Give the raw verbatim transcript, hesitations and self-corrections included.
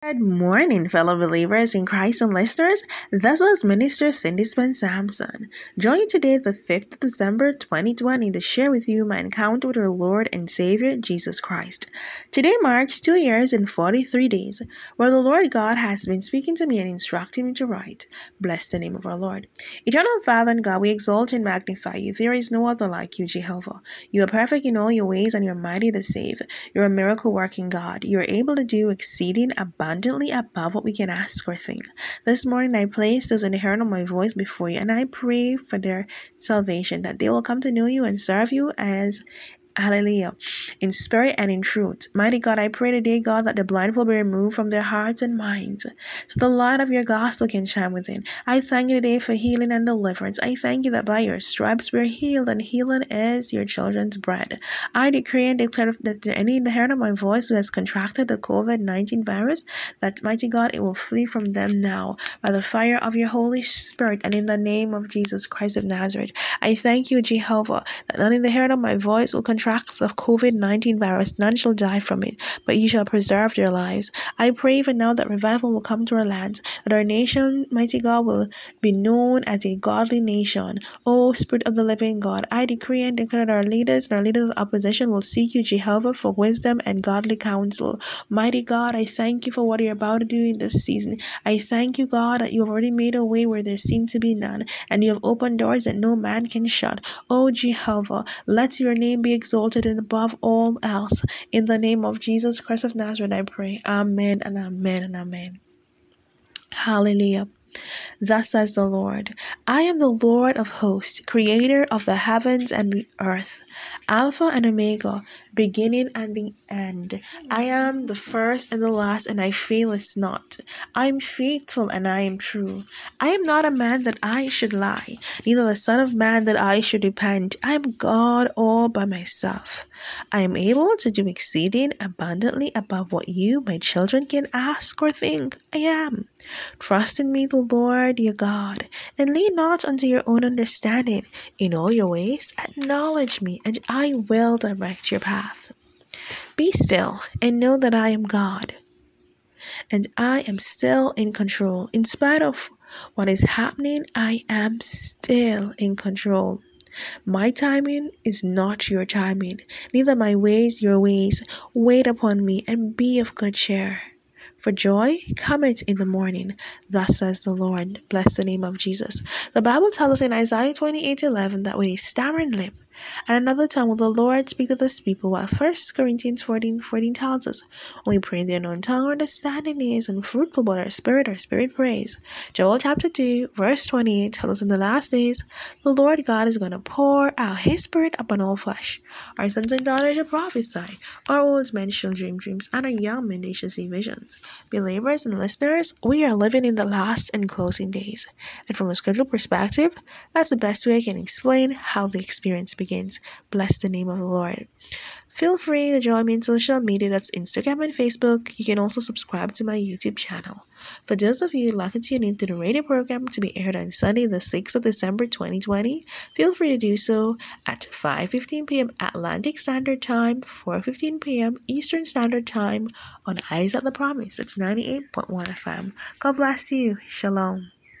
Good morning, fellow believers in Christ and listeners. This is Minister Cindy Spence Sampson. Joining today, the fifth of December twenty twenty, to share with you my encounter with our Lord and Savior, Jesus Christ. Today marks two years and forty-three days where the Lord God has been speaking to me and instructing me to write. Bless the name of our Lord. Eternal Father and God, we exalt and magnify you. There is no other like you, Jehovah. You are perfect in all your ways and you are mighty to save. You are a miracle-working God. You are able to do exceeding abundantly. abundantly above what we can ask or think. This morning I place those in the hearing of my voice before you, and I pray for their salvation, that they will come to know you and serve you as Hallelujah. In spirit and in truth. Mighty God, I pray today, God, that the blindfold be removed from their hearts and minds, so the light of your gospel can shine within. I thank you today for healing and deliverance. I thank you that by your stripes we are healed, and healing is your children's bread. I decree and declare that any in the hearing of my voice who has contracted the COVID nineteen virus, that, mighty God, it will flee from them now by the fire of your Holy Spirit and in the name of Jesus Christ of Nazareth. I thank you, Jehovah, that none in the hearing of my voice will contract the COVID nineteen virus, none shall die from it, but you shall preserve their lives. I pray even now that revival will come to our lands, that our nation, mighty God, will be known as a godly nation. O Spirit of the living God, I decree and declare that our leaders and our leaders of opposition will seek you, Jehovah, for wisdom and godly counsel. Mighty God, I thank you for what you're about to do in this season. I thank you, God, that you have already made a way where there seemed to be none, and you have opened doors that no man can shut. O Jehovah, let your name be exalted and above all else. In the name of Jesus Christ of Nazareth, I pray. Amen and amen and amen. Hallelujah. Thus says the Lord, I am the Lord of hosts, creator of the heavens and the earth, Alpha and Omega, beginning and the end. I am the first and the last, and I fail it not. I am faithful and I am true. I am not a man that I should lie, neither the son of man that I should repent. I am God all by myself. I am able to do exceeding abundantly above what you, my children, can ask or think. I am. Trust in me, the Lord your God, and lean not unto your own understanding. In all your ways acknowledge me, and I will direct your path. Be still and know that I am God, and I am still in control. In spite of what is happening, I am still in control. My timing is not your timing, neither my ways your ways. Wait upon me and be of good cheer. For joy cometh in the morning, thus says the Lord. Bless the name of Jesus. The Bible tells us in Isaiah twenty-eight eleven that with a stammering lip and another tongue will the Lord speak to this people, while First Corinthians fourteen fourteen tells us, when we pray in the unknown tongue, our understanding is unfruitful, but our spirit, our spirit prays. Joel chapter two, verse twenty-eight tells us in the last days, the Lord God is going to pour out his spirit upon all flesh. Our sons and daughters shall prophesy, our old men shall dream dreams, and our young men they shall see visions. Believers and listeners, we are living in the last and closing days, and from a scriptural perspective, that's the best way I can explain how the experience begins. Bless the name of the Lord. Feel free to join me on social media, that's Instagram and Facebook. You can also subscribe to my YouTube channel. For those of you lucky to tune into the radio program to be aired on Sunday, the sixth of December twenty twenty, feel free to do so at five fifteen p.m. Atlantic Standard Time, four fifteen p.m. Eastern Standard Time on Eyes at the Promise. That's ninety-eight point one F M. God bless you. Shalom.